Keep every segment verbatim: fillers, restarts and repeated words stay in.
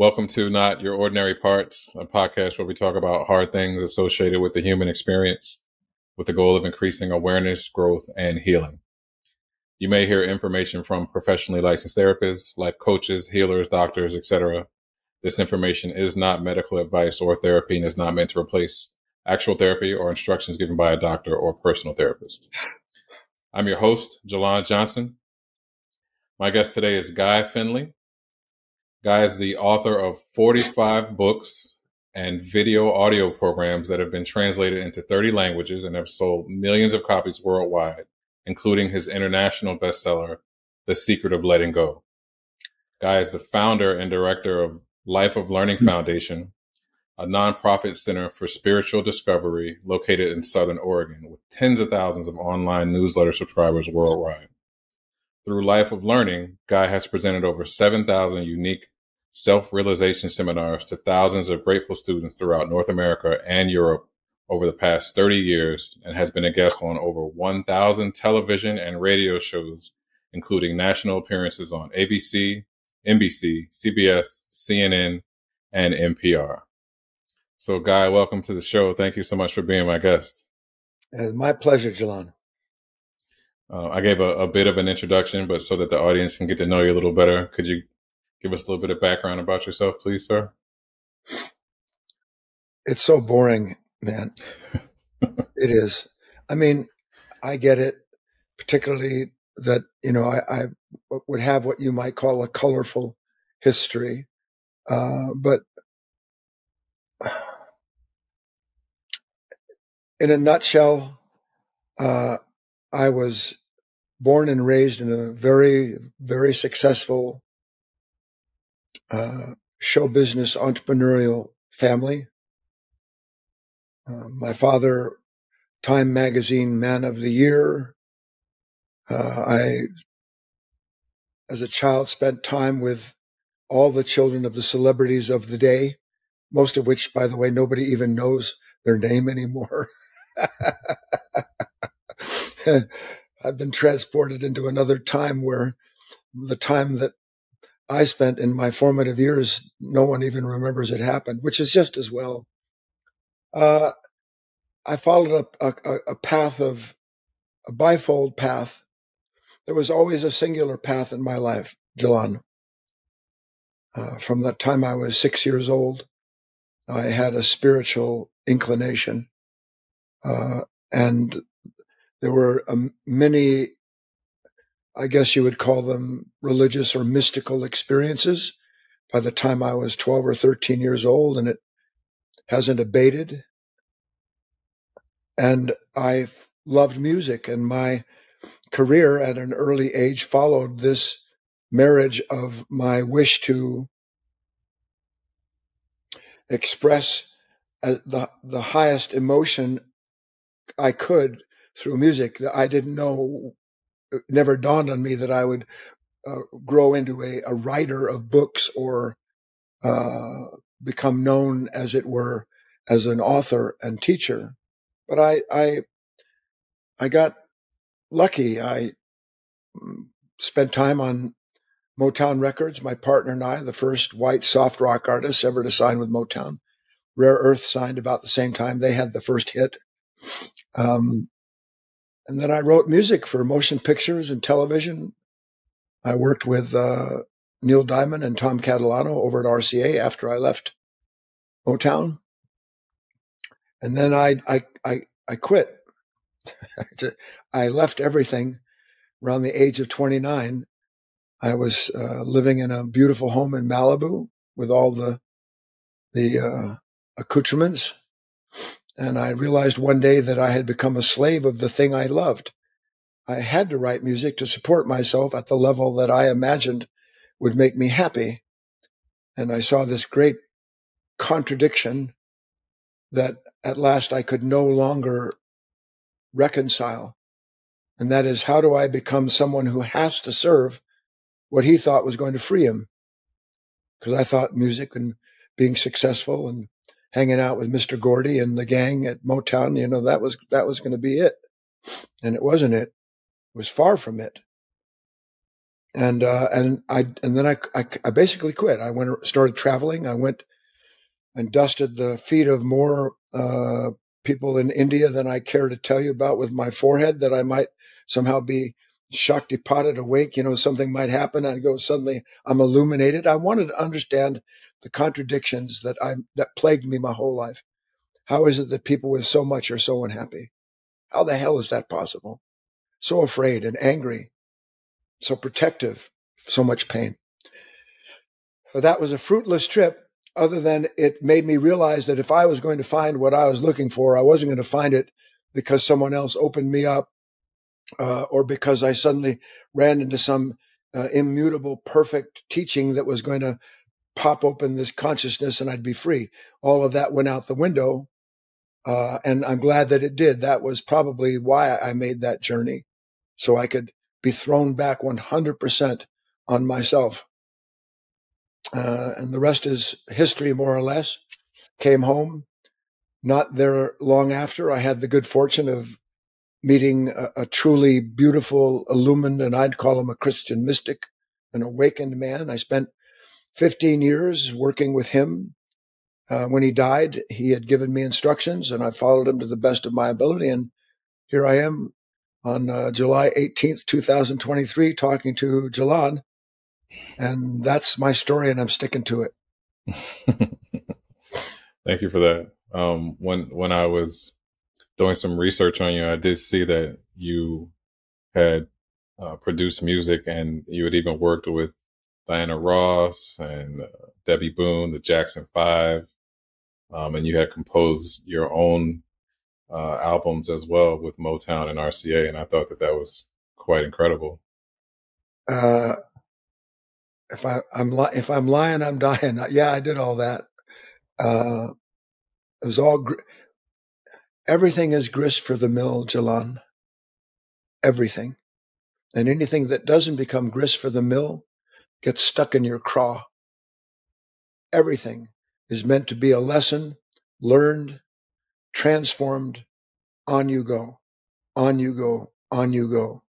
Welcome to Not Your Ordinary Parts, a podcast where we talk about hard things associated with the human experience with the goal of increasing awareness, growth, and healing. You may hear information from professionally licensed therapists, life coaches, healers, doctors, et cetera. This information is not medical advice or therapy and is not meant to replace actual therapy or instructions given by a doctor or personal therapist. I'm your host, Jalon Johnson. My guest today is Guy Finley. Guy is the author of forty-five books and video audio programs that have been translated into thirty languages and have sold millions of copies worldwide, including his international bestseller, The Secret of Letting Go. Guy is the founder and director of Life of Learning Foundation, a nonprofit center for spiritual discovery located in Southern Oregon, with tens of thousands of online newsletter subscribers worldwide. Through Life of Learning, Guy has presented over seven thousand unique self-realization seminars to thousands of grateful students throughout North America and Europe over the past thirty years and has been a guest on over one thousand television and radio shows, including national appearances on A B C, N B C, C B S, C N N, and N P R. So, Guy, welcome to the show. Thank you so much for being my guest. It's my pleasure, Jalon. Uh, I gave a, a bit of an introduction, but so that the audience can get to know you a little better, could you give us a little bit of background about yourself, please, sir? It's so boring, man. It is. I mean, I get it, particularly that, you know, I, I would have what you might call a colorful history, uh, but in a nutshell, uh, I was born and raised in a very, very successful uh, show business entrepreneurial family. Uh, my father, Time Magazine Man of the Year. Uh, I, as a child, spent time with all the children of the celebrities of the day, most of which, by the way, nobody even knows their name anymore. I've been transported into another time where the time that I spent in my formative years, no one even remembers it happened, which is just as well. Uh, I followed a, a, a path of a bifold path. There was always a singular path in my life, Jalon. Uh, from the time I was six years old, I had a spiritual inclination, uh, and there were um, many, I guess you would call them religious or mystical experiences by the time I was twelve or thirteen years old, and it hasn't abated. And I loved music, and my career at an early age followed this marriage of my wish to express the, the highest emotion I could through music. That I didn't know, it never dawned on me that I would uh, grow into a, a writer of books or uh, become known, as it were, as an author and teacher. But I, I, I got lucky. I spent time on Motown Records, my partner and I, the first white soft rock artists ever to sign with Motown. Rare Earth signed about the same time. They had the first hit. Um, And then I wrote music for motion pictures and television. I worked with uh, Neil Diamond and Tom Catalano over at R C A after I left Motown. And then I I I, I quit. I left everything around the age of twenty-nine. I was uh, living in a beautiful home in Malibu with all the the uh, accoutrements. And I realized one day that I had become a slave of the thing I loved. I had to write music to support myself at the level that I imagined would make me happy. And I saw this great contradiction that at last I could no longer reconcile. And that is, how do I become someone who has to serve what he thought was going to free him? Because I thought music and being successful and hanging out with Mister Gordy and the gang at Motown, you know, that was that was going to be it. And it wasn't it. It was far from it. And uh, and I and then I, I, I basically quit. I went started traveling. I went and dusted the feet of more uh, people in India than I care to tell you about with my forehead, that I might somehow be Shakti-potted awake. You know, something might happen. I go, suddenly I'm illuminated. I wanted to understand the contradictions that I that plagued me my whole life. How is it that people with so much are so unhappy? How the hell is that possible? So afraid and angry, so protective, so much pain. So that was a fruitless trip, other than it made me realize that if I was going to find what I was looking for, I wasn't going to find it because someone else opened me up uh, or because I suddenly ran into some uh, immutable, perfect teaching that was going to pop open this consciousness and I'd be free. All of that went out the window, uh, and I'm glad that it did. That was probably why I made that journey, so I could be thrown back one hundred percent on myself. Uh, and the rest is history, more or less. Came home. Not there long after, I had the good fortune of meeting a, a truly beautiful, illumined, and I'd call him a Christian mystic, an awakened man. I spent fifteen years working with him. Uh, when he died, he had given me instructions, and I followed him to the best of my ability. And here I am on uh, July eighteenth, two thousand twenty-three, talking to Jalan. And that's my story, and I'm sticking to it. Thank you for that. Um, when when I was doing some research on you, I did see that you had uh, produced music, and you had even worked with Diana Ross and uh, Debbie Boone, the Jackson Five, um, and you had composed your own uh, albums as well with Motown and R C A, and I thought that that was quite incredible. Uh. If I, I'm li- if I'm lying, I'm dying. Yeah, I did all that. Uh, it was all gr- everything is grist for the mill, Jalan. Everything, and anything that doesn't become grist for the mill gets stuck in your craw. Everything is meant to be a lesson learned, transformed. On you go, on you go, on you go.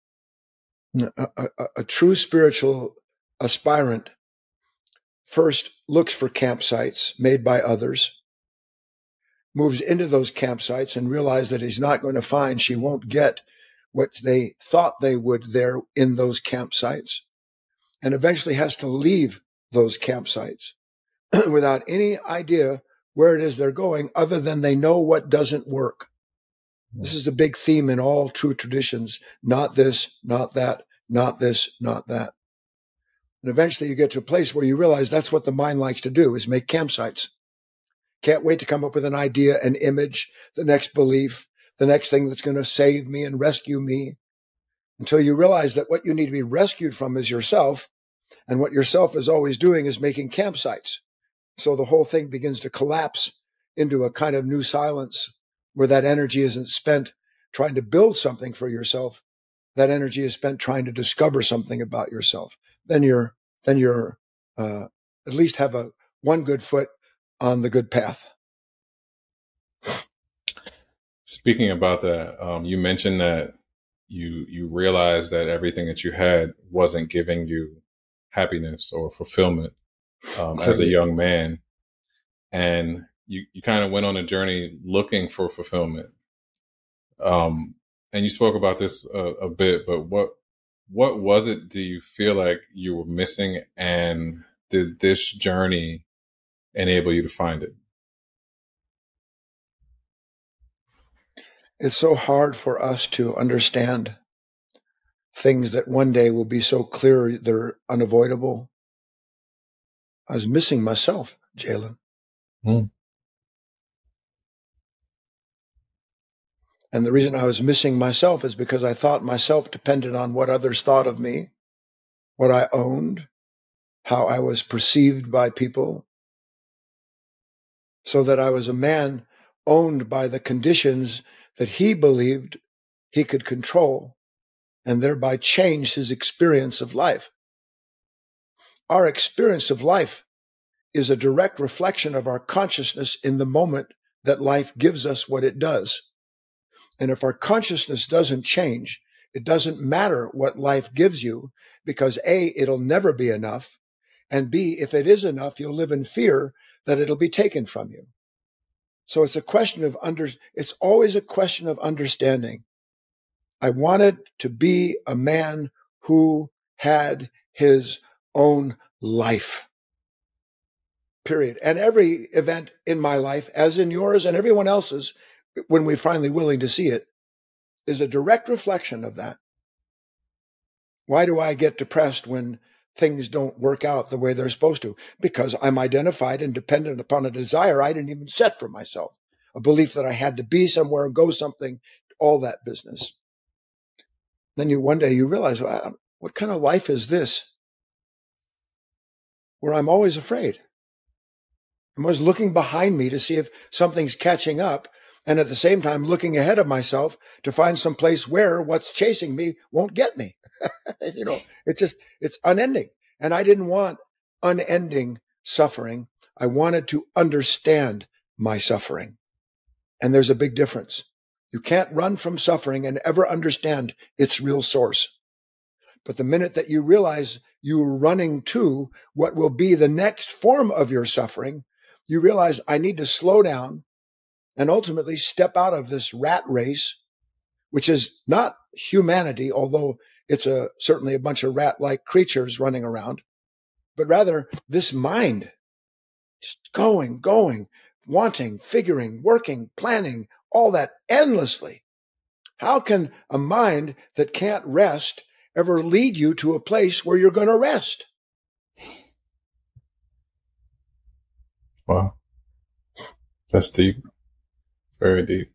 A, a, a true spiritual aspirant first looks for campsites made by others, moves into those campsites and realizes that he's not going to find, she won't get what they thought they would there in those campsites, and eventually has to leave those campsites without any idea where it is they're going, other than they know what doesn't work. Mm-hmm. This is a big theme in all true traditions. Not this, not that, not this, not that. And eventually you get to a place where you realize that's what the mind likes to do, is make campsites. Can't wait to come up with an idea, an image, the next belief, the next thing that's going to save me and rescue me, until you realize that what you need to be rescued from is yourself. And what yourself is always doing is making campsites. So the whole thing begins to collapse into a kind of new silence where that energy isn't spent trying to build something for yourself. That energy is spent trying to discover something about yourself. Then you're, then you're, uh, at least have a one good foot on the good path. Speaking about that, um, you mentioned that you you realized that everything that you had wasn't giving you happiness or fulfillment um, as a young man, and you you kind of went on a journey looking for fulfillment. Um, and you spoke about this a, a bit, but what? What was it, do you feel like you were missing, and did this journey enable you to find it? It's so hard for us to understand things that one day will be so clear they're unavoidable. I was missing myself, Jalen. Mm. And the reason I was missing myself is because I thought myself depended on what others thought of me, what I owned, how I was perceived by people, so that I was a man owned by the conditions that he believed he could control and thereby change his experience of life. Our experience of life is a direct reflection of our consciousness in the moment that life gives us what it does. And if our consciousness doesn't change, It doesn't matter what life gives you, because A, it'll never be enough, and B, if it is enough, you'll live in fear that it'll be taken from you. So it's a question of under, it's always a question of understanding. I wanted to be a man who had his own life. Period. And every event in my life, as in yours and everyone else's, when we're finally willing to see it, is a direct reflection of that. Why do I get depressed when things don't work out the way they're supposed to? Because I'm identified and dependent upon a desire I didn't even set for myself, a belief that I had to be somewhere, go something, all that business. Then you one day you realize, well, what kind of life is this where I'm always afraid? I'm always looking behind me to see if something's catching up, and at the same time looking ahead of myself to find some place where what's chasing me won't get me. You know, it's just, it's unending. And I didn't want unending suffering. I wanted to understand my suffering. And there's a big difference. You can't run from suffering and ever understand its real source. But the minute that you realize you're running to what will be the next form of your suffering, you realize I need to slow down and ultimately step out of this rat race, which is not humanity, although it's a, certainly a bunch of rat-like creatures running around, but rather this mind, just going, going, wanting, figuring, working, planning, all that endlessly. How can a mind that can't rest ever lead you to a place where you're going to rest? Wow. That's deep. Very deep.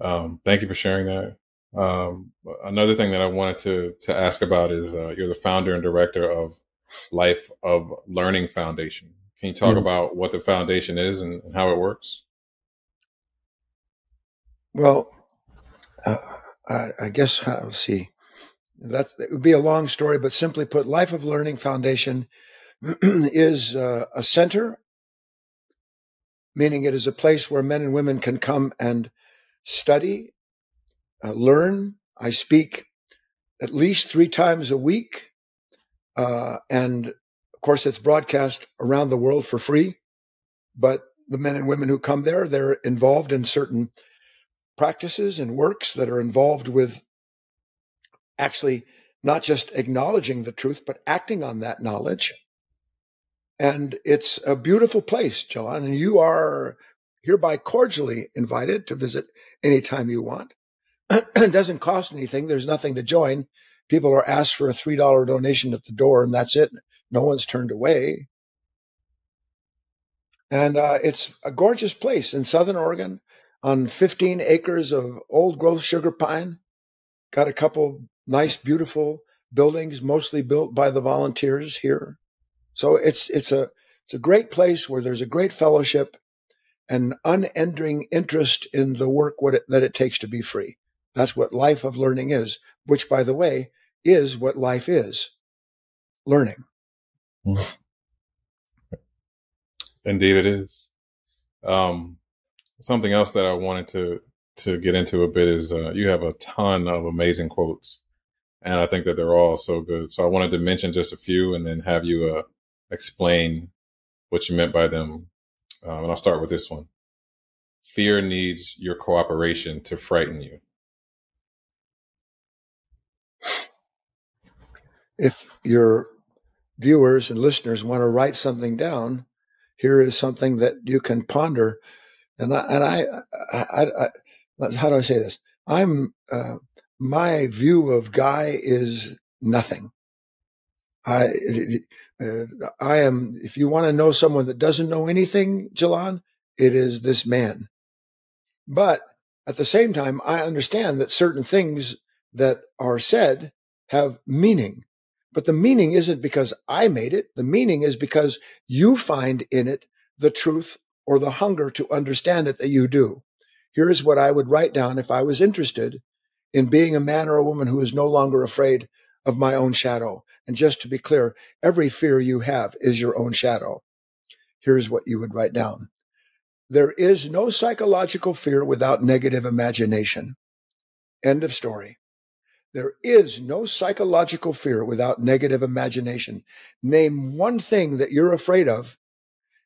Um, thank you for sharing that. Um, another thing that I wanted to to ask about is uh, you're the founder and director of Life of Learning Foundation. Can you talk mm. about what the foundation is and, and how it works? Well, uh, I, I guess I'll see. That's, it would be a long story, but simply put, Life of Learning Foundation is uh, a center, meaning it is a place where men and women can come and study, uh, learn. I speak at least three times a week. Uh, and of course, it's broadcast around the world for free. But the men and women who come there, they're involved in certain practices and works that are involved with actually not just acknowledging the truth, but acting on that knowledge. And it's a beautiful place, Jalan, and you are hereby cordially invited to visit anytime you want. It doesn't cost anything. There's nothing to join. People are asked for a three dollars donation at the door, and that's it. No one's turned away. And uh, it's a gorgeous place in Southern Oregon on fifteen acres of old-growth sugar pine. Got a couple nice, beautiful buildings, mostly built by the volunteers here. So it's it's a it's a great place where there's a great fellowship and unending interest in the work what it, that it takes to be free. That's what Life of Learning is, which, by the way, is what life is, learning. Indeed it is. Um, something else that I wanted to, to get into a bit is uh, you have a ton of amazing quotes, and I think that they're all so good. So I wanted to mention just a few and then have you uh, explain what you meant by them. Um, and I'll start with this one. Fear needs your cooperation to frighten you. If your viewers and listeners want to write something down, here is something that you can ponder. And I, and I, I, I how do I say this? I'm, uh, my view of Guy is nothing. I, uh, I am, if you want to know someone that doesn't know anything, Jalan, it is this man. But at the same time, I understand that certain things that are said have meaning, but the meaning isn't because I made it. The meaning is because you find in it the truth or the hunger to understand it that you do. Here is what I would write down if I was interested in being a man or a woman who is no longer afraid of my own shadow. And just to be clear, every fear you have is your own shadow. Here's what you would write down. There is no psychological fear without negative imagination. End of story. There is no psychological fear without negative imagination. Name one thing that you're afraid of,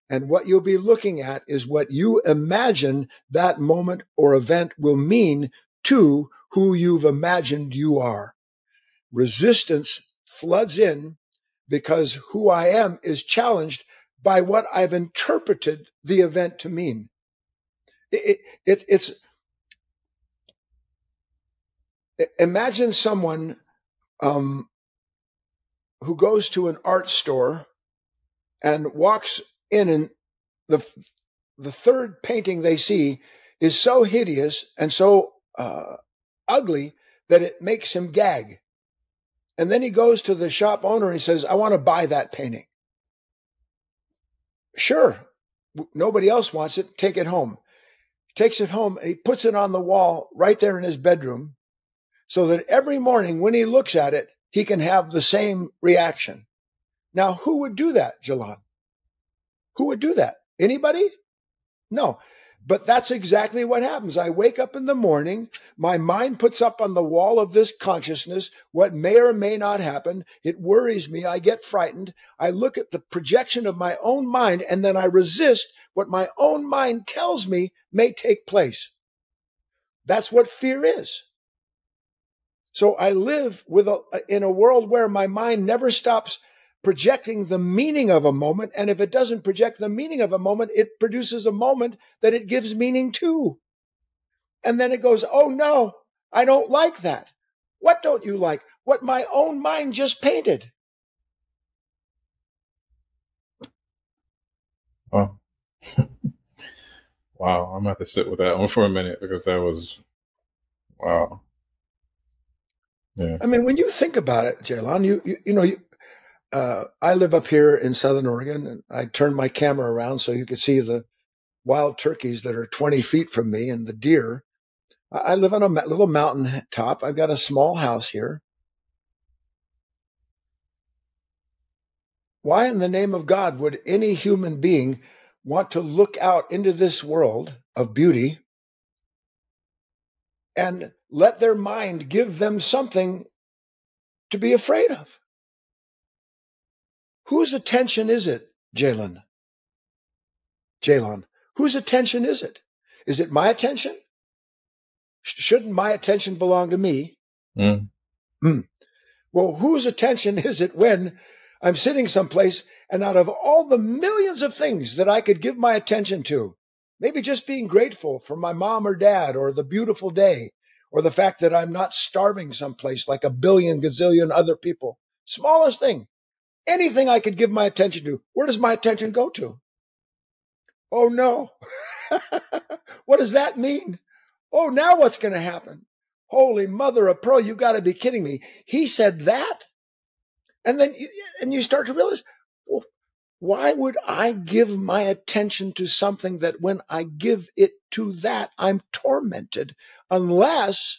and what you'll be looking at is what you imagine that moment or event will mean to who you've imagined you are. Resistance floods in because who I am is challenged by what I've interpreted the event to mean. It, it, it's imagine someone um, who goes to an art store and walks in, and the the third painting they see is so hideous and so uh, ugly that it makes him gag. And then he goes to the shop owner and he says, "I want to buy that painting." Sure, nobody else wants it. Take it home. He takes it home and he puts it on the wall right there in his bedroom, so that every morning when he looks at it, he can have the same reaction. Now, who would do that, Jalan? Who would do that? Anybody? No. But that's exactly what happens. I wake up in the morning, my mind puts up on the wall of this consciousness what may or may not happen. It worries me. I get frightened. I look at the projection of my own mind, and then I resist what my own mind tells me may take place. That's what fear is. So I live with a, in a world where my mind never stops projecting the meaning of a moment, and if it doesn't project the meaning of a moment, it produces a moment that it gives meaning to. And then it goes, "Oh no, I don't like that." What don't you like? What my own mind just painted. Wow. Wow, I'm going to have to sit with that one for a minute, because that was, wow. Yeah. I mean, when you think about it, Jalan, you, you, you know, you, Uh, I live up here in Southern Oregon, and I turned my camera around so you could see the wild turkeys that are twenty feet from me and the deer. I live on a little mountain top. I've got a small house here. Why in the name of God would any human being want to look out into this world of beauty and let their mind give them something to be afraid of? Whose attention is it, Jalan? Jalan, whose attention is it? Is it my attention? Shouldn't my attention belong to me? Mm. Mm. Well, whose attention is it when I'm sitting someplace and out of all the millions of things that I could give my attention to, maybe just being grateful for my mom or dad or the beautiful day or the fact that I'm not starving someplace like a billion gazillion other people, smallest thing. Anything I could give my attention to, where does my attention go to? Oh, no. What does that mean? Oh, now what's going to happen? Holy mother of pearl, you got to be kidding me. He said that? And then you, and you start to realize, well, why would I give my attention to something that when I give it to that, I'm tormented? Unless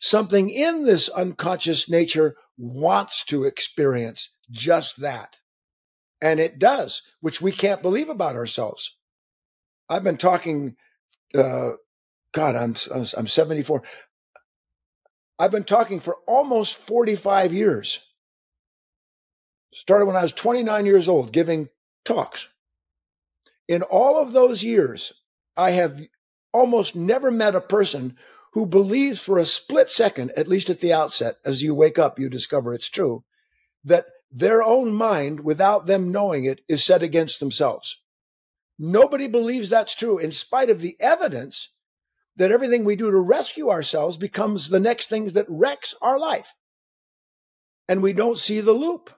something in this unconscious nature wants to experience just that. And it does, which we can't believe about ourselves. I've been talking, uh, God, I'm, I'm seventy-four. I've been talking for almost forty-five years. Started when I was twenty-nine years old, giving talks. In all of those years, I have almost never met a person who believes for a split second, at least at the outset, as you wake up, you discover it's true, that their own mind, without them knowing it, is set against themselves. Nobody believes that's true, in spite of the evidence that everything we do to rescue ourselves becomes the next things that wrecks our life. And we don't see the loop.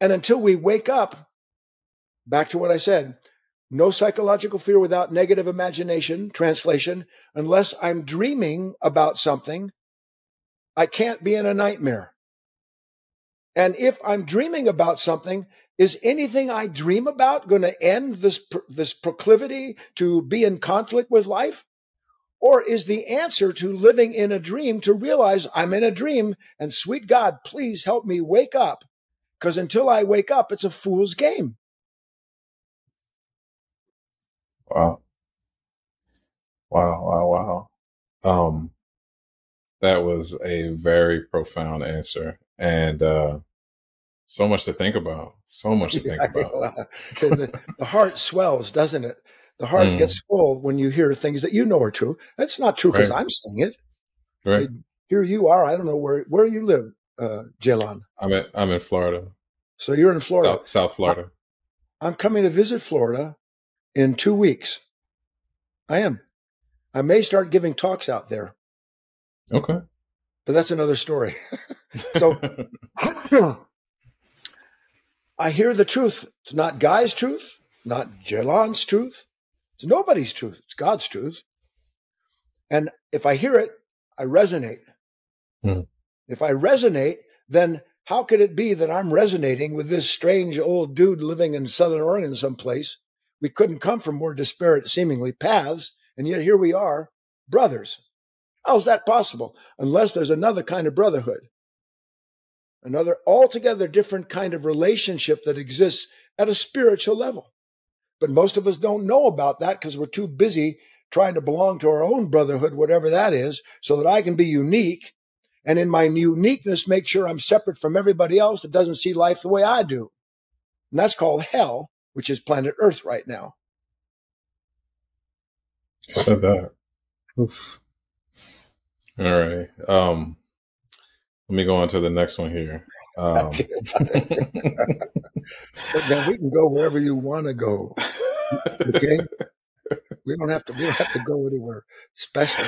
And until we wake up, back to what I said, no psychological fear without negative imagination, translation, unless I'm dreaming about something, I can't be in a nightmare. And if I'm dreaming about something, is anything I dream about going to end this, this proclivity to be in conflict with life? Or is the answer to living in a dream to realize I'm in a dream and sweet God, please help me wake up, because until I wake up, it's a fool's game. Wow. Wow, wow, wow. Um, That was a very profound answer, and uh, so much to think about. So much to think yeah, about. The, the heart swells, doesn't it? The heart mm. gets full when you hear things that you know are true. That's not true because right. I'm saying it. Right. And here you are. I don't know where where you live, uh, Jaylon. I'm in, I'm in Florida. So you're in Florida. South, South Florida. I'm coming to visit Florida in two weeks. I am. I may start giving talks out there. Okay. But that's another story. So I hear the truth. It's not Guy's truth, not Jaylon's truth. It's nobody's truth. It's God's truth. And if I hear it, I resonate. Hmm. If I resonate, then how could it be that I'm resonating with this strange old dude living in Southern Oregon someplace? We couldn't come from more disparate, seemingly, paths, and yet here we are, brothers. How's that possible? Unless there's another kind of brotherhood, another altogether different kind of relationship that exists at a spiritual level. But most of us don't know about that because we're too busy trying to belong to our own brotherhood, whatever that is, so that I can be unique and in my uniqueness make sure I'm separate from everybody else that doesn't see life the way I do. And that's called hell, which is planet Earth right now. You said that. Oof. All right. Um, let me go on to the next one here. Um, now we can go wherever you want to go. Okay. We don't have to. We don't have to go anywhere special.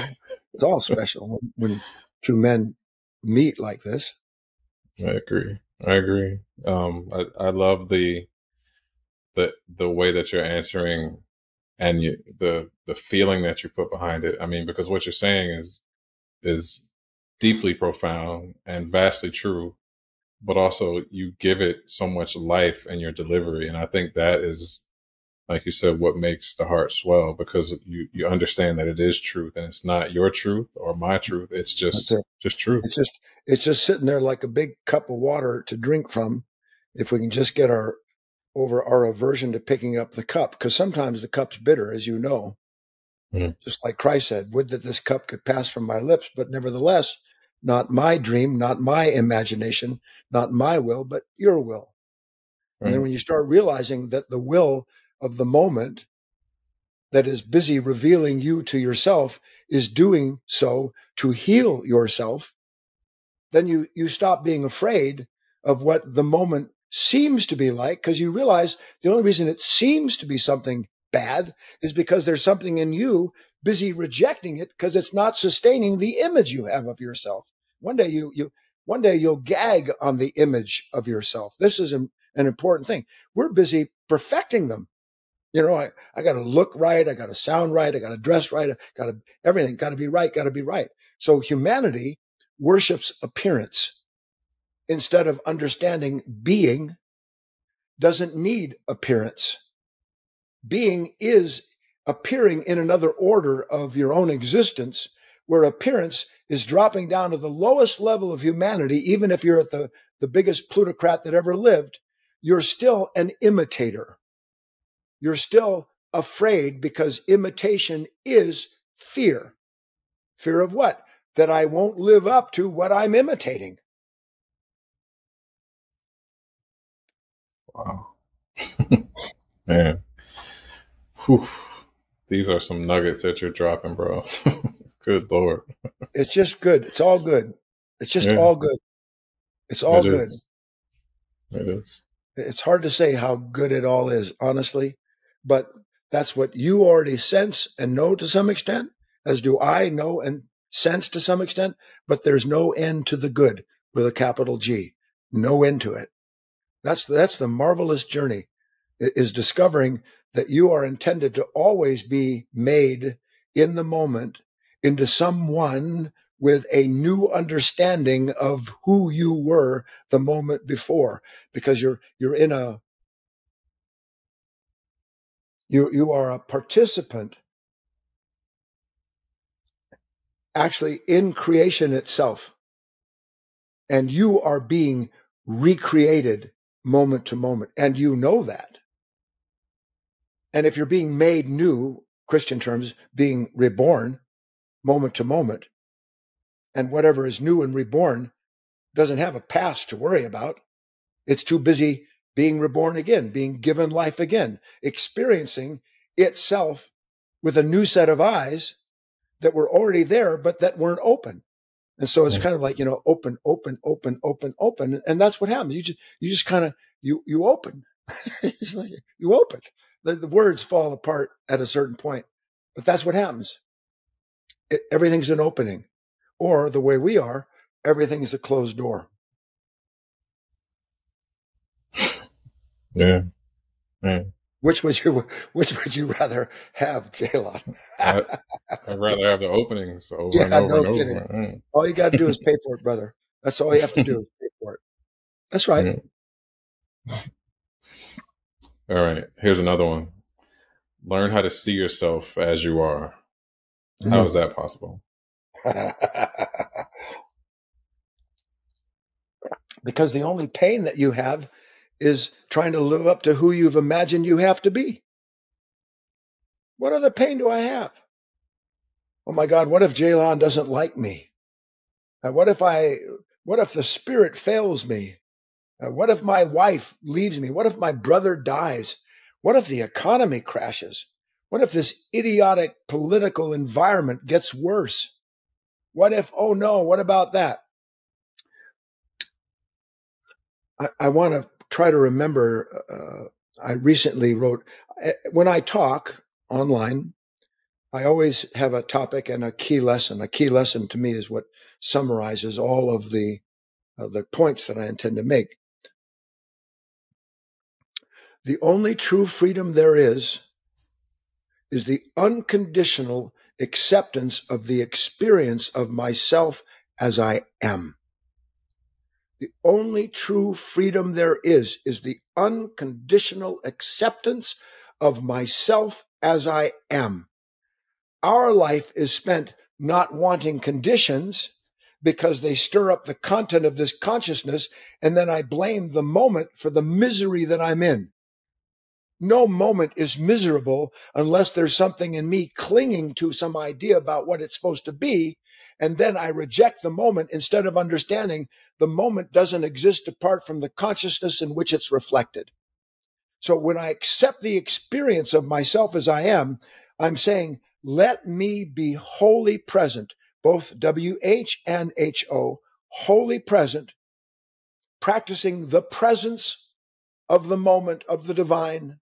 It's all special when, when two men meet like this. I agree. I agree. Um, I, I love the the the way that you're answering, and you, the the feeling that you put behind it. I mean, because what you're saying is. is deeply profound and vastly true, but also you give it so much life in your delivery. And I think that is, like you said, what makes the heart swell, because you, you understand that it is truth and it's not your truth or my truth. It's just, okay. just truth. It's just, it's just sitting there like a big cup of water to drink from. If we can just get our, over our aversion to picking up the cup, because sometimes the cup's bitter, as you know. Just like Christ said, would that this cup could pass from my lips, but nevertheless, not my dream, not my imagination, not my will, but your will. Right. And then when you start realizing that the will of the moment that is busy revealing you to yourself is doing so to heal yourself, then you, you stop being afraid of what the moment seems to be like, because you realize the only reason it seems to be something bad is because there's something in you busy rejecting it because it's not sustaining the image you have of yourself. One day you you one day you'll gag on the image of yourself. This is an, an important thing. We're busy perfecting them. You know, I, I got to look right. I got to sound right. I got to dress right. I got to everything. Got to be right. Got to be right. So humanity worships appearance instead of understanding being doesn't need appearance. Being is appearing in another order of your own existence, where appearance is dropping down to the lowest level of humanity. Even if you're at the, the biggest plutocrat that ever lived, you're still an imitator. You're still afraid because imitation is fear. Fear of what? That I won't live up to what I'm imitating. Wow. Man. Whew. These are some nuggets that you're dropping, bro. Good Lord. It's just good. It's all good. It's just yeah. all good. It's all it good. Is. It is. It's hard to say how good it all is, honestly, but that's what you already sense and know to some extent, as do I know and sense to some extent, but there's no end to the good with a capital G. No end to it. That's, that's the marvelous journey, is discovering that you are intended to always be made in the moment into someone with a new understanding of who you were the moment before, because you're you're in a you you are a participant actually in creation itself, and you are being recreated moment to moment, and you know that. And if you're being made new, Christian terms, being reborn moment to moment, and whatever is new and reborn doesn't have a past to worry about. It's too busy being reborn again, being given life again, experiencing itself with a new set of eyes that were already there, but that weren't open. And so it's kind of like, you know, open, open, open, open, open. And that's what happens. You just, you just kind of, you, you open, you open. The, the words fall apart at a certain point, but that's what happens. It, everything's an opening, or the way we are, everything's a closed door. Yeah. Yeah. Which would you, which would you rather have, Jalon? I, I'd rather have the openings over yeah, and over no and kidding. over. Yeah. All you got to do is pay for it, brother. That's all you have to do is pay for it. That's right. Yeah. All right. Here's another one. Learn how to see yourself as you are. Mm-hmm. How is that possible? Because the only pain that you have is trying to live up to who you've imagined you have to be. What other pain do I have? Oh my God, what if Jalon doesn't like me? Uh, what if I, what if the spirit fails me? Uh, what if my wife leaves me? What if my brother dies? What if the economy crashes? What if this idiotic political environment gets worse? What if, oh no, what about that? I, I want to try to remember, uh, I recently wrote, when I talk online, I always have a topic and a key lesson. A key lesson to me is what summarizes all of the, uh, the points that I intend to make. The only true freedom there is, is the unconditional acceptance of the experience of myself as I am. The only true freedom there is, is the unconditional acceptance of myself as I am. Our life is spent not wanting conditions because they stir up the content of this consciousness, and then I blame the moment for the misery that I'm in. No moment is miserable unless there's something in me clinging to some idea about what it's supposed to be. And then I reject the moment instead of understanding the moment doesn't exist apart from the consciousness in which it's reflected. So when I accept the experience of myself as I am, I'm saying, let me be wholly present, both W H and H O, wholly present, practicing the presence of the moment of the divine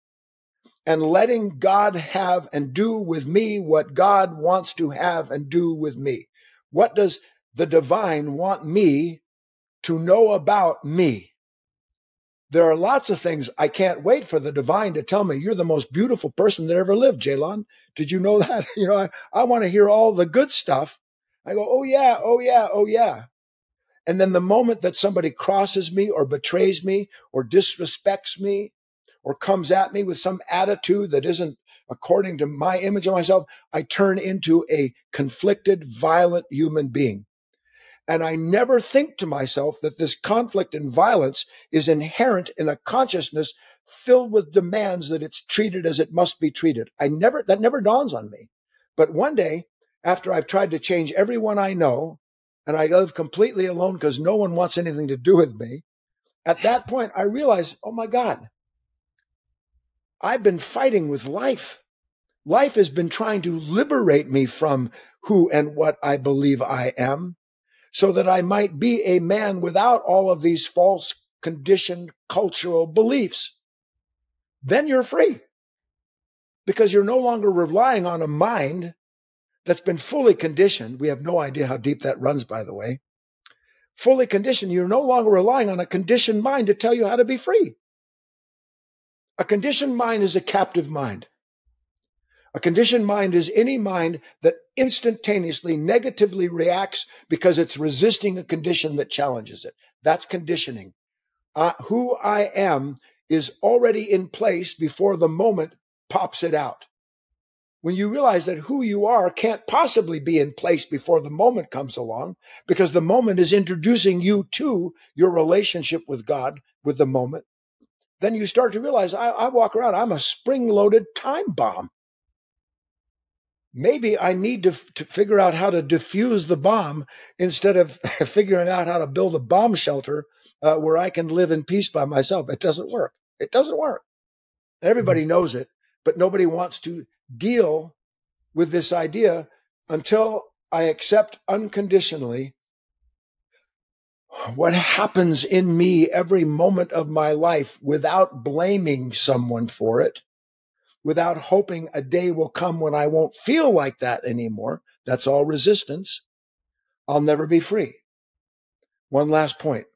and letting God have and do with me what God wants to have and do with me. What does the divine want me to know about me? There are lots of things I can't wait for the divine to tell me. You're the most beautiful person that ever lived, Jalon. Did you know that? You know, I, I want to hear all the good stuff. I go, oh yeah, oh yeah, oh yeah. And then the moment that somebody crosses me or betrays me or disrespects me or comes at me with some attitude that isn't according to my image of myself, I turn into a conflicted, violent human being. And I never think to myself that this conflict and violence is inherent in a consciousness filled with demands that it's treated as it must be treated. I never, that never dawns on me. But one day, after I've tried to change everyone I know, and I live completely alone because no one wants anything to do with me, at that point, I realize, oh my God, I've been fighting with life. Life has been trying to liberate me from who and what I believe I am so that I might be a man without all of these false, conditioned, cultural beliefs. Then you're free because you're no longer relying on a mind that's been fully conditioned. We have no idea how deep that runs, by the way. Fully conditioned, you're no longer relying on a conditioned mind to tell you how to be free. A conditioned mind is a captive mind. A conditioned mind is any mind that instantaneously negatively reacts because it's resisting a condition that challenges it. That's conditioning. Uh, who I am is already in place before the moment pops it out. When you realize that who you are can't possibly be in place before the moment comes along, because the moment is introducing you to your relationship with God, with the moment, then you start to realize I, I walk around, I'm a spring-loaded time bomb. maybe I need to, to figure out how to defuse the bomb instead of figuring out how to build a bomb shelter uh, where I can live in peace by myself. It doesn't work. It doesn't work. Everybody knows it, but nobody wants to deal with this idea until I accept unconditionally what happens in me every moment of my life without blaming someone for it, without hoping a day will come when I won't feel like that anymore. That's all resistance. I'll never be free. One last point.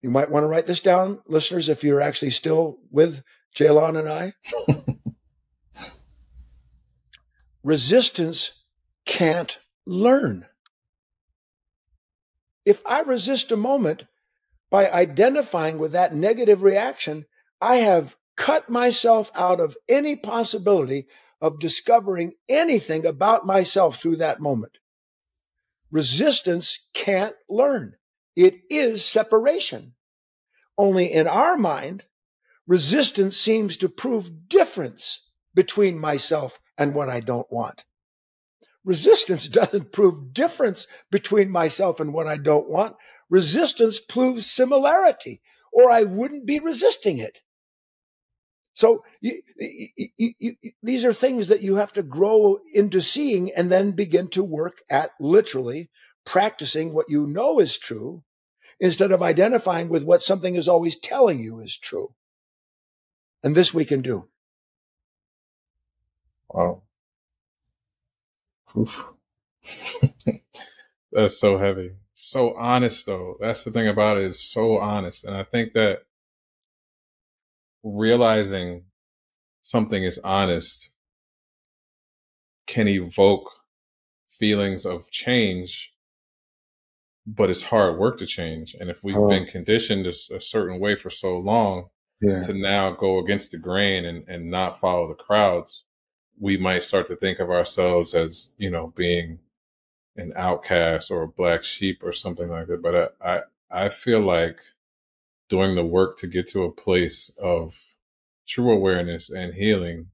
You might want to write this down, listeners, if you're actually still with Jaylon and I. Resistance can't learn. If I resist a moment by identifying with that negative reaction, I have cut myself out of any possibility of discovering anything about myself through that moment. Resistance can't learn. It is separation. Only in our mind, resistance seems to prove difference between myself and what I don't want. Resistance doesn't prove difference between myself and what I don't want. Resistance proves similarity, or I wouldn't be resisting it. So you, you, you, you, these are things that you have to grow into seeing and then begin to work at literally practicing what you know is true instead of identifying with what something is always telling you is true. And this we can do. Wow. That's so heavy. So honest, though. That's the thing about it, is so honest. And I think that realizing something is honest can evoke feelings of change, but it's hard work to change. And if we've oh. been conditioned a, a certain way for so long yeah. to now go against the grain and, and not follow the crowds, we might start to think of ourselves as, you know, being an outcast or a black sheep or something like that. But I, I, I feel like doing the work to get to a place of true awareness and healing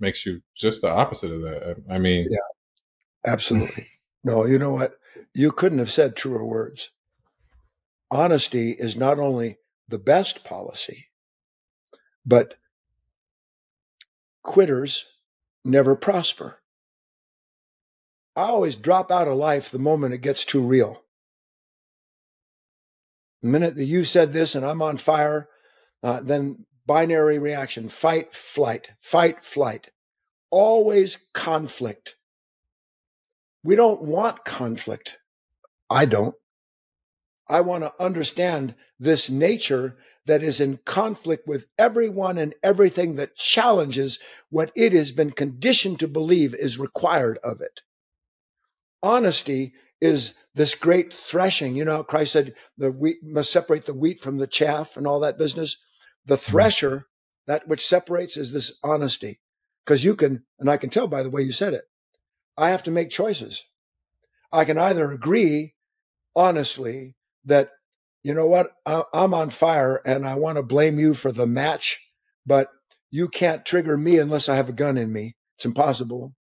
makes you just the opposite of that. I mean, yeah, absolutely. No, you know what? You couldn't have said truer words. Honesty is not only the best policy, but quitters never prosper. I always drop out of life the moment it gets too real. The minute that you said this and I'm on fire, uh, then binary reaction, fight, flight, fight, flight. Always conflict. We don't want conflict. I don't. I want to understand this nature that is in conflict with everyone and everything that challenges what it has been conditioned to believe is required of it. Honesty is this great threshing. You know how Christ said the wheat must separate the wheat from the chaff and all that business? The thresher, that which separates, is this honesty. Because you can, and I can tell by the way you said it, I have to make choices. I can either agree honestly that, you know what, I'm on fire and I want to blame you for the match, but you can't trigger me unless I have a gun in me. It's impossible.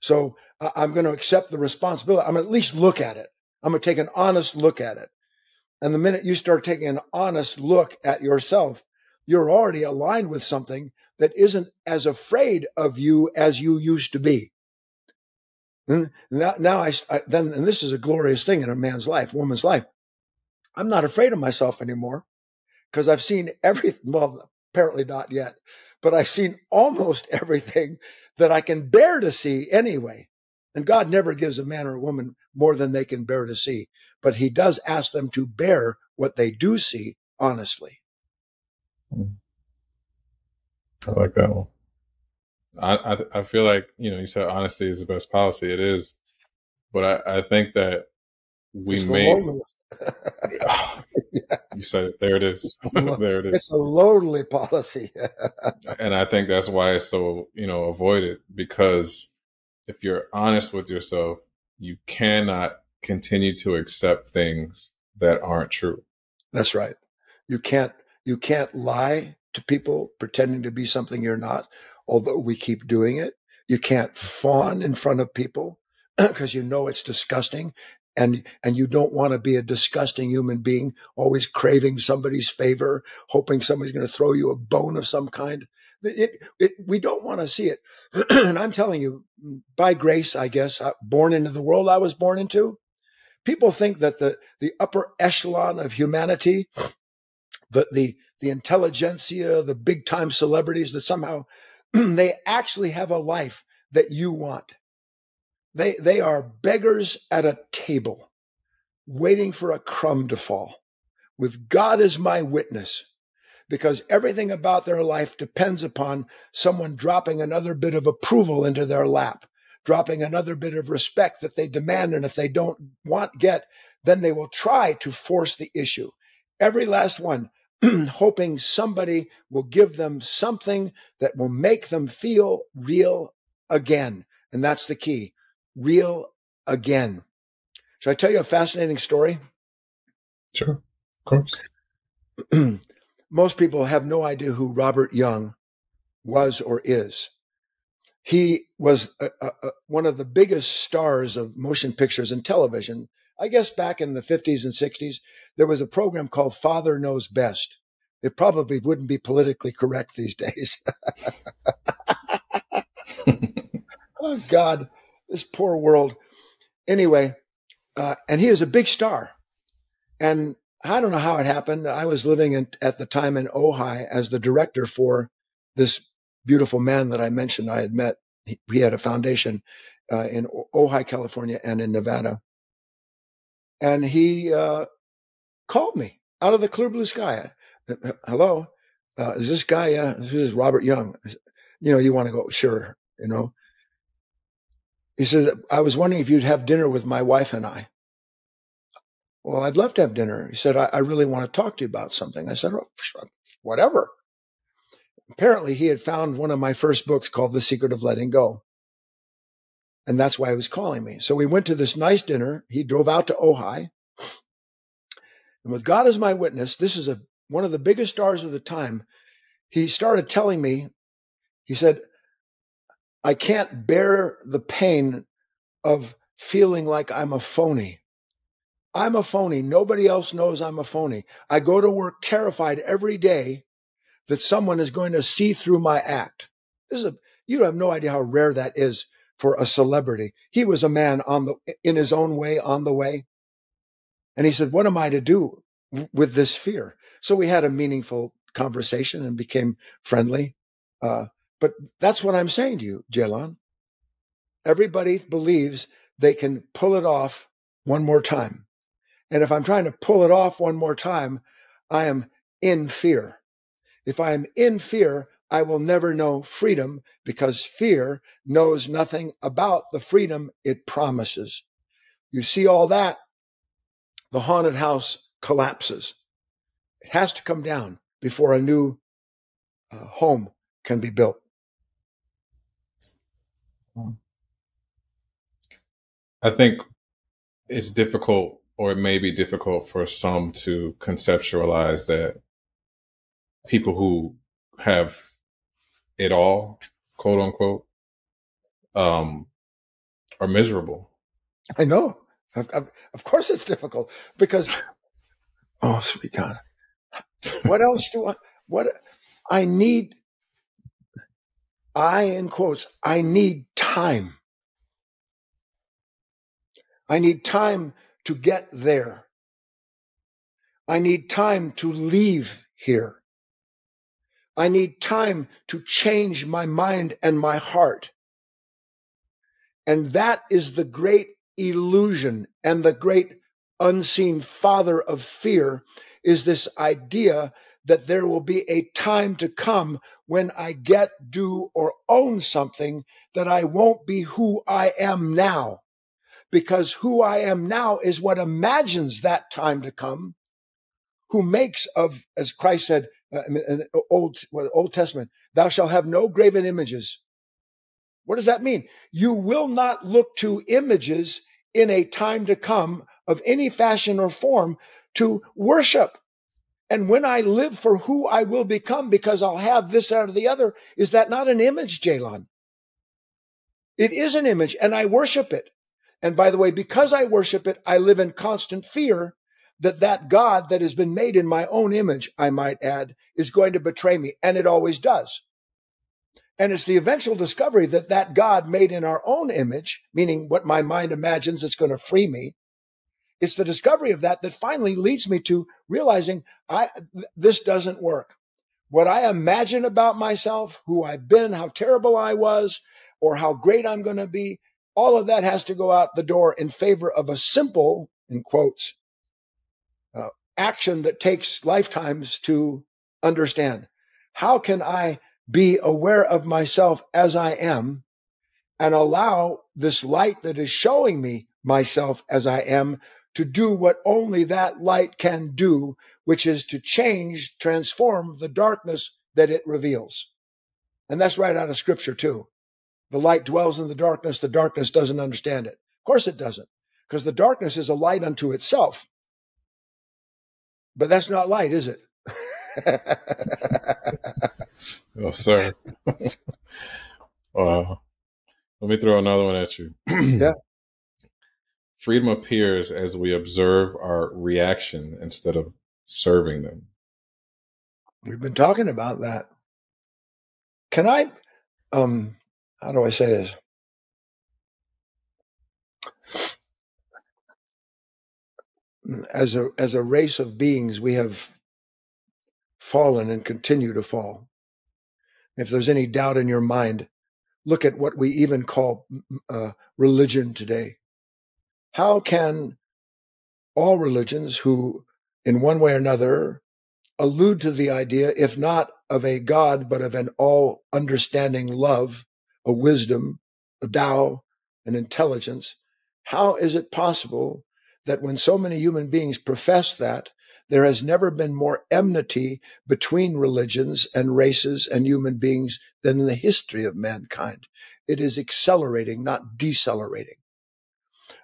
So I'm going to accept the responsibility. I'm going to at least look at it. I'm going to take an honest look at it. And the minute you start taking an honest look at yourself, you're already aligned with something that isn't as afraid of you as you used to be. And now, now I, I then, and this is a glorious thing in a man's life, woman's life. I'm not afraid of myself anymore because I've seen everything. Well, apparently not yet, but I've seen almost everything that I can bear to see anyway. And God never gives a man or a woman more than they can bear to see, but he does ask them to bear what they do see honestly. I like that one. I, I, I feel like, you know, you said honesty is the best policy. It is, but I, I think that we it's made. Oh, yeah. You said it. There it is. Lo- there it is. It's a lonely policy. And I think that's why it's so, you know, avoided, because if you're honest with yourself, you cannot continue to accept things that aren't true. That's right. You can't, you can't lie to people pretending to be something you're not, although we keep doing it. You can't fawn in front of people because you know it's disgusting, and and you don't want to be a disgusting human being, always craving somebody's favor, hoping somebody's going to throw you a bone of some kind. It, it, we don't want to see it. And I'm telling you, by grace, I guess, born into the world I was born into, people think that the, the upper echelon of humanity, the, the, the intelligentsia, the big time celebrities, that somehow they actually have a life that you want. They, they are beggars at a table waiting for a crumb to fall, with God as my witness, because everything about their life depends upon someone dropping another bit of approval into their lap, dropping another bit of respect that they demand. And if they don't want get, then they will try to force the issue. Every last one, hoping somebody will give them something that will make them feel real again. And that's the key, real again. Should I tell you a fascinating story? Sure, of course. Most people have no idea who Robert Young was or is. He was a, a, a, one of the biggest stars of motion pictures and television. I guess back in the fifties and sixties, there was a program called Father Knows Best. It probably wouldn't be politically correct these days. Oh, God, this poor world. Anyway, uh, and he was a big star. And I don't know how it happened. I was living in, at the time in Ojai as the director for this beautiful man that I mentioned I had met. He, he had a foundation uh, in Ojai, California, and in Nevada. And he uh, called me out of the clear blue sky. Hello, uh, is this guy? Uh, this is Robert Young. Said, you know, you want to go? Sure. You know. He says, I was wondering if you'd have dinner with my wife and I. Well, I'd love to have dinner. He said, I, I really want to talk to you about something. I said, oh, whatever. Apparently, he had found one of my first books called The Secret of Letting Go. And that's why he was calling me. So we went to this nice dinner. He drove out to Ojai. And with God as my witness, this is a, one of the biggest stars of the time. He started telling me, he said, I can't bear the pain of feeling like I'm a phony. I'm a phony. Nobody else knows I'm a phony. I go to work terrified every day that someone is going to see through my act. This is a, you have no idea how rare that is for a celebrity. He was a man on the, in his own way, on the way. And he said, what am I to do with this fear? So we had a meaningful conversation and became friendly. Uh, but that's what I'm saying to you, Jaylon. Everybody believes they can pull it off one more time. And if I'm trying to pull it off one more time, I am in fear. If I am in fear, I will never know freedom, because fear knows nothing about the freedom it promises. You see all that, the haunted house collapses. It has to come down before a new uh, home can be built. I think it's difficult, or it may be difficult for some to conceptualize that people who have it all, quote unquote, um, are miserable. I know. I've, I've, of course it's difficult, because, oh, sweet God, what else do I, what I need, I in quotes, I need time. I need time to get there. I need time to leave here. I need time to change my mind and my heart. And that is the great illusion, and the great unseen father of fear is this idea that there will be a time to come when I get, do, or own something, that I won't be who I am now. Because who I am now is what imagines that time to come, who makes of, as Christ said, uh, in the Old, well, Old Testament, thou shalt have no graven images. What does that mean? You will not look to images in a time to come of any fashion or form to worship. And when I live for who I will become, because I'll have this out of the other, is that not an image, Jaylon? It is an image, and I worship it. And by the way, because I worship it, I live in constant fear that that God that has been made in my own image, I might add, is going to betray me. And it always does. And it's the eventual discovery that that God made in our own image, meaning what my mind imagines that's going to free me, it's the discovery of that that finally leads me to realizing I th- this doesn't work. What I imagine about myself, who I've been, how terrible I was, or how great I'm going to be, all of that has to go out the door in favor of a simple, in quotes, uh, action that takes lifetimes to understand. How can I be aware of myself as I am and allow this light that is showing me myself as I am to do what only that light can do, which is to change, transform the darkness that it reveals. And that's right out of scripture too. The light dwells in the darkness. The darkness doesn't understand it. Of course it doesn't, because the darkness is a light unto itself. But that's not light, is it? Oh, sir. Wow. Let me throw another one at you. Yeah. Freedom appears as we observe our reaction instead of serving them. We've been talking about that. Can I, um, how do I say this? As a, as a race of beings, we have fallen and continue to fall. If there's any doubt in your mind, look at what we even call uh, religion today. How can all religions who, in one way or another, allude to the idea, if not of a God, but of an all-understanding love, a wisdom, a Tao, an intelligence, how is it possible that when so many human beings profess that, there has never been more enmity between religions and races and human beings than in the history of mankind? It is accelerating, not decelerating.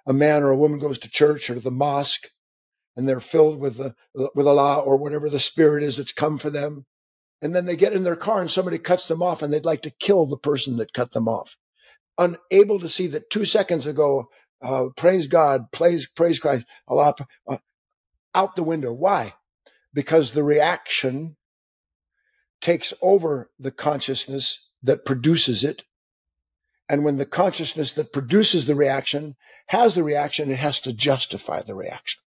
A man or a woman goes to church or to the mosque, and they're filled with the, with Allah or whatever the spirit is that's come for them. And then they get in their car and somebody cuts them off, and they'd like to kill the person that cut them off. Unable to see that two seconds ago, uh, praise God, praise, praise Christ, Allah, uh, out the window. Why? Because the reaction takes over the consciousness that produces it. And when the consciousness that produces the reaction has the reaction, it has to justify the reaction.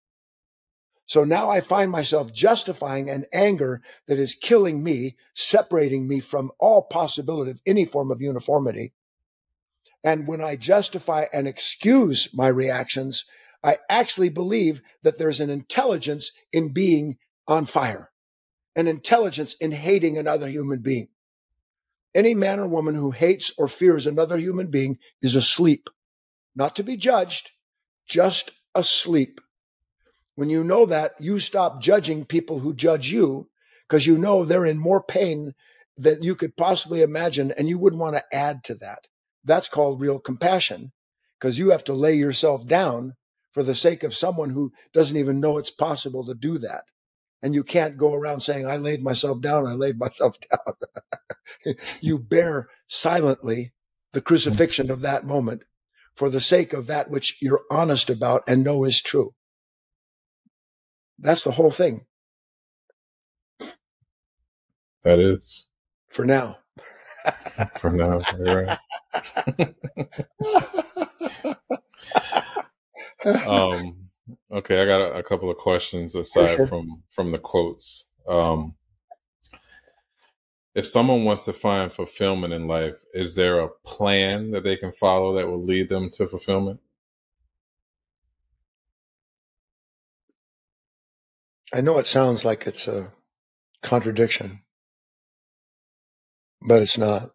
So now I find myself justifying an anger that is killing me, separating me from all possibility of any form of uniformity. And when I justify and excuse my reactions, I actually believe that there's an intelligence in being on fire, an intelligence in hating another human being. Any man or woman who hates or fears another human being is asleep, not to be judged, just asleep. When you know that, you stop judging people who judge you, because you know they're in more pain than you could possibly imagine, and you wouldn't want to add to that. That's called real compassion, because you have to lay yourself down for the sake of someone who doesn't even know it's possible to do that. And you can't go around saying, I laid myself down, I laid myself down. You bear silently the crucifixion of that moment for the sake of that which you're honest about and know is true. That's the whole thing. That is. For now. For now, you're right. um okay I got a, a couple of questions aside sure. from from the quotes. Um if someone wants to find fulfillment in life, is there a plan that they can follow that will lead them to fulfillment? I know it sounds like it's a contradiction, but it's not.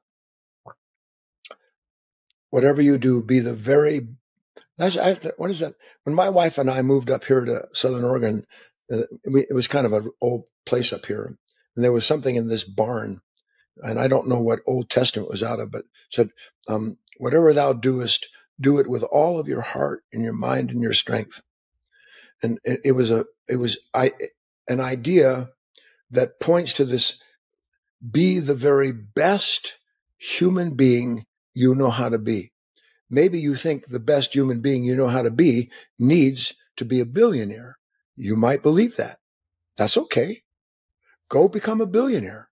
Whatever you do, be the very That's, I have to, what is that? When my wife and I moved up here to Southern Oregon, uh, we, it was kind of an old place up here. And there was something in this barn, and I don't know what Old Testament was out of, but it said, um, whatever thou doest, do it with all of your heart and your mind and your strength. And it, it was a, it was I, an idea that points to this, be the very best human being you know how to be. Maybe you think the best human being you know how to be needs to be a billionaire. You might believe that. That's okay. Go become a billionaire.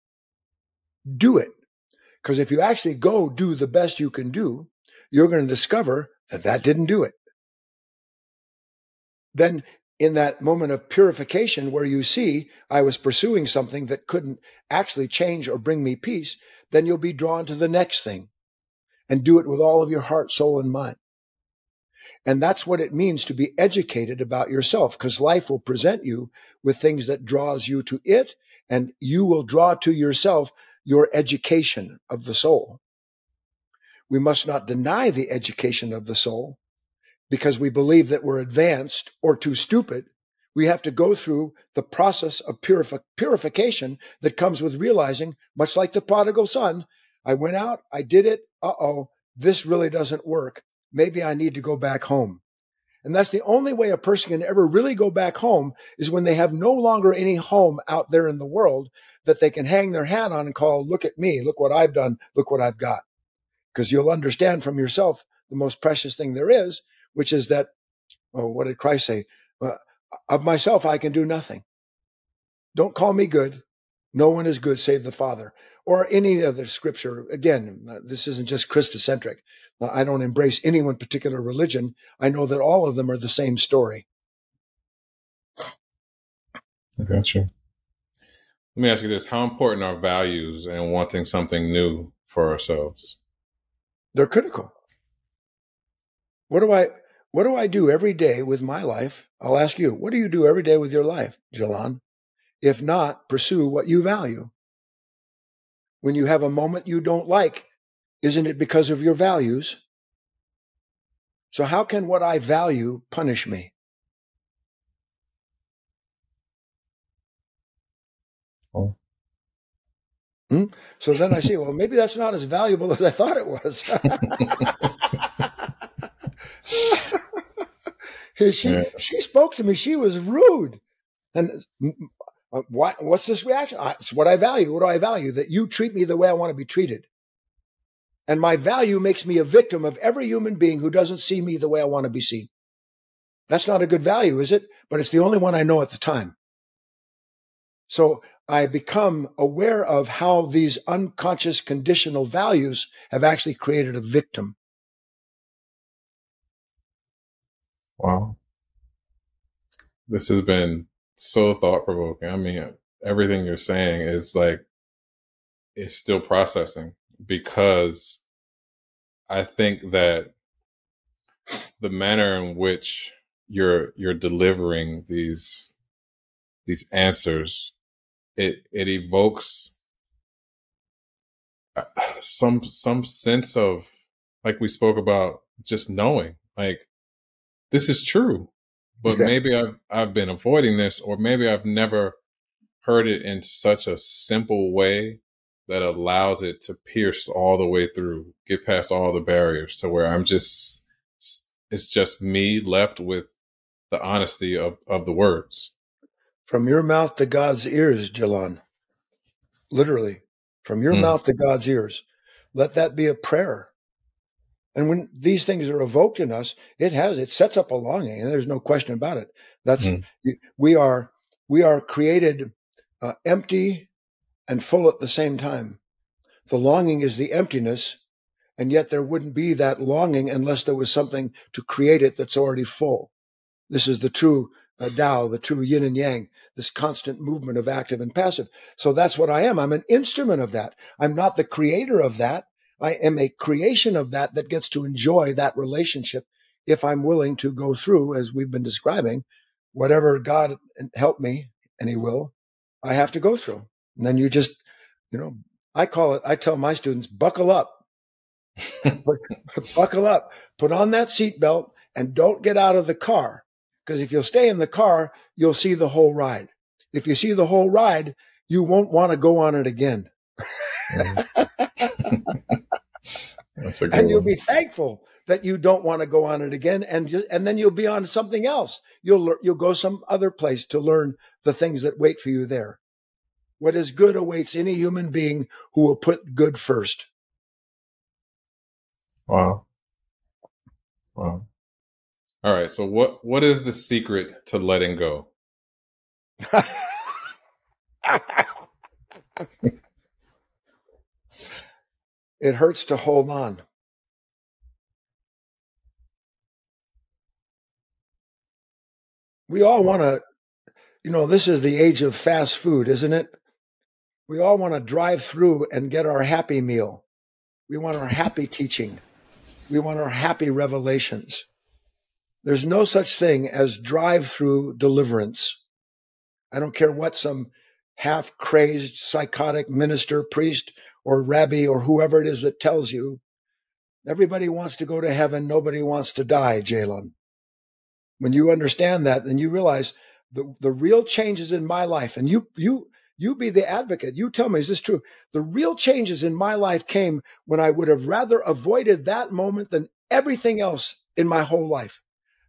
Do it. Because if you actually go do the best you can do, you're going to discover that that didn't do it. Then in that moment of purification where you see I was pursuing something that couldn't actually change or bring me peace, then you'll be drawn to the next thing and do it with all of your heart, soul, and mind. And that's what it means to be educated about yourself, because life will present you with things that draws you to it, and you will draw to yourself your education of the soul. We must not deny the education of the soul because we believe that we're advanced or too stupid. We have to go through the process of purifi- purification that comes with realizing, much like the prodigal son, I went out, I did it, uh-oh, this really doesn't work. Maybe I need to go back home. And that's the only way a person can ever really go back home is when they have no longer any home out there in the world that they can hang their hat on and call, look at me, look what I've done, look what I've got. Because you'll understand from yourself the most precious thing there is, which is that, oh, what did Christ say? Uh, of myself, I can do nothing. Don't call me good. No one is good save the Father. Or any other scripture. Again, this isn't just Christocentric. I don't embrace any one particular religion. I know that all of them are the same story. I got you. Let me ask you this. How important are values and wanting something new for ourselves? They're critical. What do I what do I do every day with my life? I'll ask you, what do you do every day with your life, Jalan? If not, pursue what you value. When you have a moment you don't like, isn't it because of your values? So how can what I value punish me? Oh. Hmm? So then I say, well, maybe that's not as valuable as I thought it was. she, yeah. she spoke to me. She was rude. And what, what's this reaction? It's what I value. What do I value? That you treat me the way I want to be treated. And my value makes me a victim of every human being who doesn't see me the way I want to be seen. That's not a good value, is it? But it's the only one I know at the time. So I become aware of how these unconscious conditional values have actually created a victim. Wow. This has been so thought-provoking. I mean, everything you're saying is like, it's still processing, because I think that the manner in which you're you're delivering these these answers, it it evokes some some sense of, like we spoke about, just knowing, like, this is true, but yeah. maybe I've I've been avoiding this, or maybe I've never heard it in such a simple way that allows it to pierce all the way through, get past all the barriers to where I'm just, it's just me left with the honesty of, of the words. From your mouth to God's ears, Jalan. Literally, from your mm. mouth to God's ears. Let that be a prayer. And when these things are evoked in us, it has, it sets up a longing, and there's no question about it. That's, mm. we are, we are created uh, empty and full at the same time. The longing is the emptiness, and yet there wouldn't be that longing unless there was something to create it that's already full. This is the true uh, Tao, the true yin and yang, this constant movement of active and passive. So that's what I am. I'm an instrument of that. I'm not the creator of that. I am a creation of that that gets to enjoy that relationship if I'm willing to go through, as we've been describing, whatever God help me, and he will, I have to go through. And then you just, you know, I call it, I tell my students, buckle up, buckle up, put on that seatbelt and don't get out of the car. Because if you'll stay in the car, you'll see the whole ride. If you see the whole ride, you won't want to go on it again. That's a good and you'll one. Be thankful that you don't want to go on it again. And, you, and then you'll be on something else. You'll, you'll go some other place to learn the things that wait for you there. What is good awaits any human being who will put good first. Wow. Wow. All right. So what, what is the secret to letting go? It hurts to hold on. We all want to, you know, this is the age of fast food, isn't it? We all want to drive through and get our happy meal. We want our happy teaching. We want our happy revelations. There's no such thing as drive-through deliverance. I don't care what some half-crazed, psychotic minister, priest, or rabbi, or whoever it is that tells you. Everybody wants to go to heaven. Nobody wants to die, Jalen. When you understand that, then you realize the, the real changes in my life, and you you you be the advocate. You tell me, is this true? The real changes in my life came when I would have rather avoided that moment than everything else in my whole life.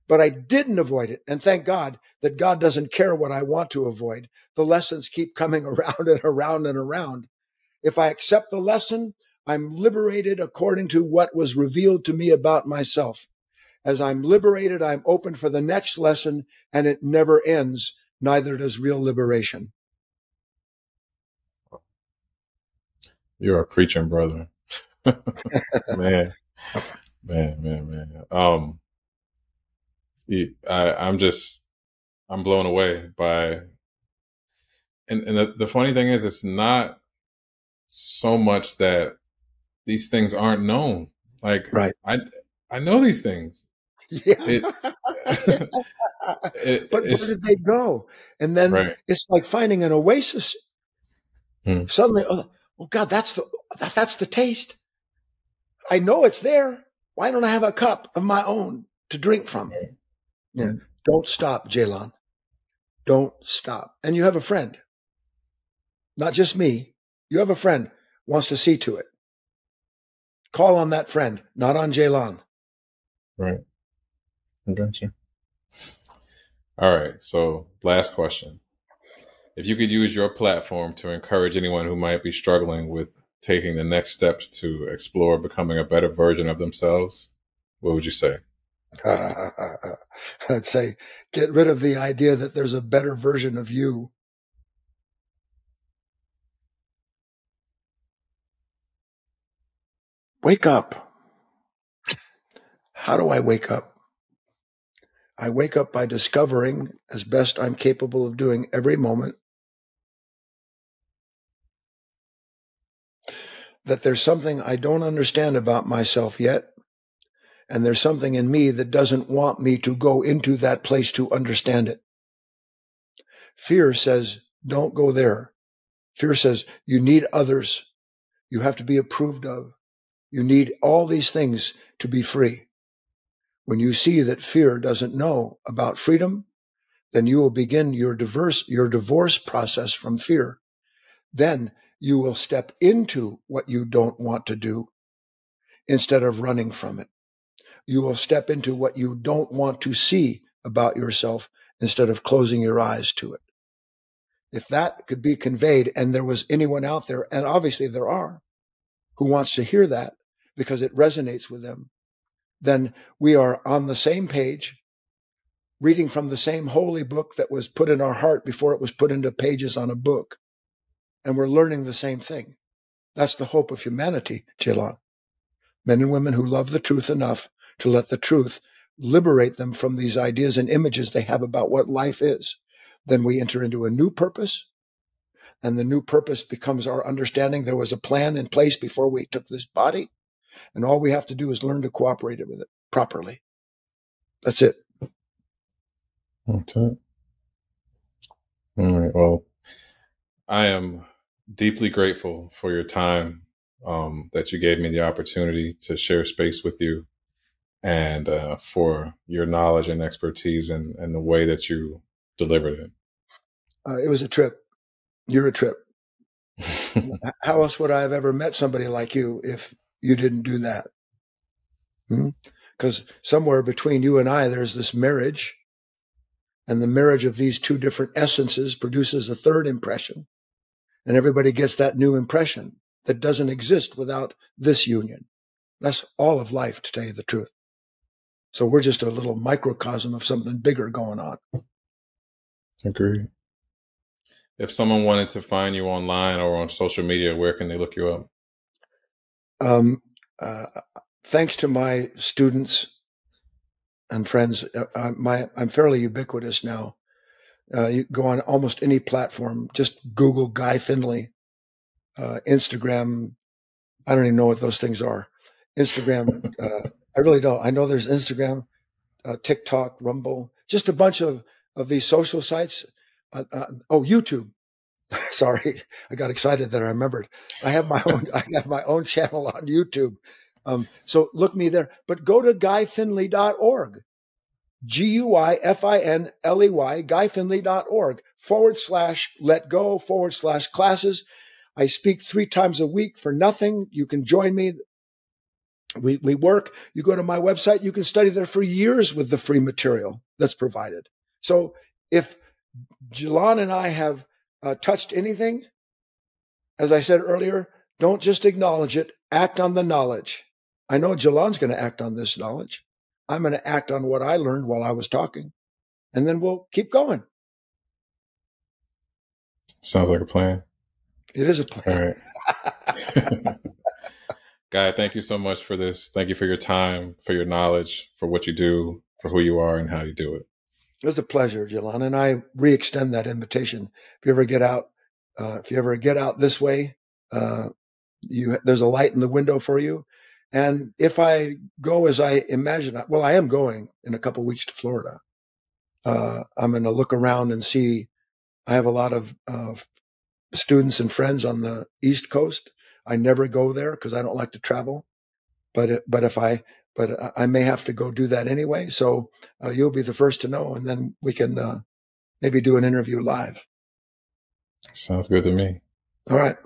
But I didn't avoid it. And thank God that God doesn't care what I want to avoid. The lessons keep coming around and around and around. If I accept the lesson, I'm liberated according to what was revealed to me about myself. As I'm liberated, I'm open for the next lesson, and it never ends. Neither does real liberation. You're a preaching brother. man, man, man, man. Um, I, I'm just, I'm blown away by, and, and the, the funny thing is, it's not so much that these things aren't known. Like, right. I, I know these things. Yeah. It, it, but where did they go? And then right. It's like finding an oasis. Hmm. Suddenly, oh, Oh God, that's the, that, that's the taste. I know it's there. Why don't I have a cup of my own to drink from? Yeah. Don't stop, Jaylon. Don't stop. And you have a friend, not just me. You have a friend who wants to see to it. Call on that friend, not on Jaylon. Right. I got you. All right. So last question. If you could use your platform to encourage anyone who might be struggling with taking the next steps to explore becoming a better version of themselves, what would you say? Uh, I'd say, get rid of the idea that there's a better version of you. Wake up. How do I wake up? I wake up by discovering, as best I'm capable of doing every moment, that there's something I don't understand about myself yet, and there's something in me that doesn't want me to go into that place to understand it. Fear says, don't go there. Fear says, you need others. You have to be approved of. You need all these things to be free. When you see that fear doesn't know about freedom, then you will begin your diverse, your divorce process from fear. Then you will step into what you don't want to do instead of running from it. You will step into what you don't want to see about yourself instead of closing your eyes to it. If that could be conveyed, and there was anyone out there, and obviously there are, who wants to hear that because it resonates with them, then we are on the same page, reading from the same holy book that was put in our heart before it was put into pages on a book. And we're learning the same thing. That's the hope of humanity, Jaylon. Men and women who love the truth enough to let the truth liberate them from these ideas and images they have about what life is. Then we enter into a new purpose, and the new purpose becomes our understanding there was a plan in place before we took this body. And all we have to do is learn to cooperate with it properly. That's it. That's it. All right. Well, I am deeply grateful for your time, um, that you gave me the opportunity to share space with you, and uh, for your knowledge and expertise and, and the way that you delivered it. Uh, it was a trip. You're a trip. How else would I have ever met somebody like you if you didn't do that? Because hmm? somewhere between you and I, there's this marriage, and the marriage of these two different essences produces a third impression, and everybody gets that new impression that doesn't exist without this union. That's all of life, to tell you the truth. So we're just a little microcosm of something bigger going on. Agree. If someone wanted to find you online or on social media, where can they look you up? Um, uh, thanks to my students and friends, uh, my, I'm fairly ubiquitous now. Uh, you go on almost any platform. Just Google Guy Finley, uh, Instagram. I don't even know what those things are. Instagram. uh, I really don't. I know there's Instagram, uh, TikTok, Rumble, just a bunch of, of these social sites. Uh, uh, oh, YouTube. Sorry, I got excited that I remembered. I have my own. I have my own channel on YouTube. Um, so look me there. But go to guy finley dot org. G U Y F I N L E Y, guy finley dot org, forward slash let go, forward slash classes. I speak three times a week for nothing. You can join me. We we work. You go to my website, you can study there for years with the free material that's provided. So if Jalan and I have uh, touched anything, as I said earlier, don't just acknowledge it, act on the knowledge. I know Jalan's going to act on this knowledge. I'm going to act on what I learned while I was talking, and then we'll keep going. Sounds like a plan. It is a plan. All right. Guy, thank you so much for this. Thank you for your time, for your knowledge, for what you do, for who you are and how you do it. It was a pleasure, Jalan, and I re-extend that invitation. If you ever get out, uh, if you ever get out this way, uh, you there's a light in the window for you. And if I go as I imagine, well, I am going in a couple of weeks to Florida. Uh, I'm going to look around and see. I have a lot of uh, students and friends on the East Coast. I never go there because I don't like to travel. But it, but if I but I may have to go do that anyway. So uh, you'll be the first to know, and then we can uh, maybe do an interview live. Sounds good to me. All right.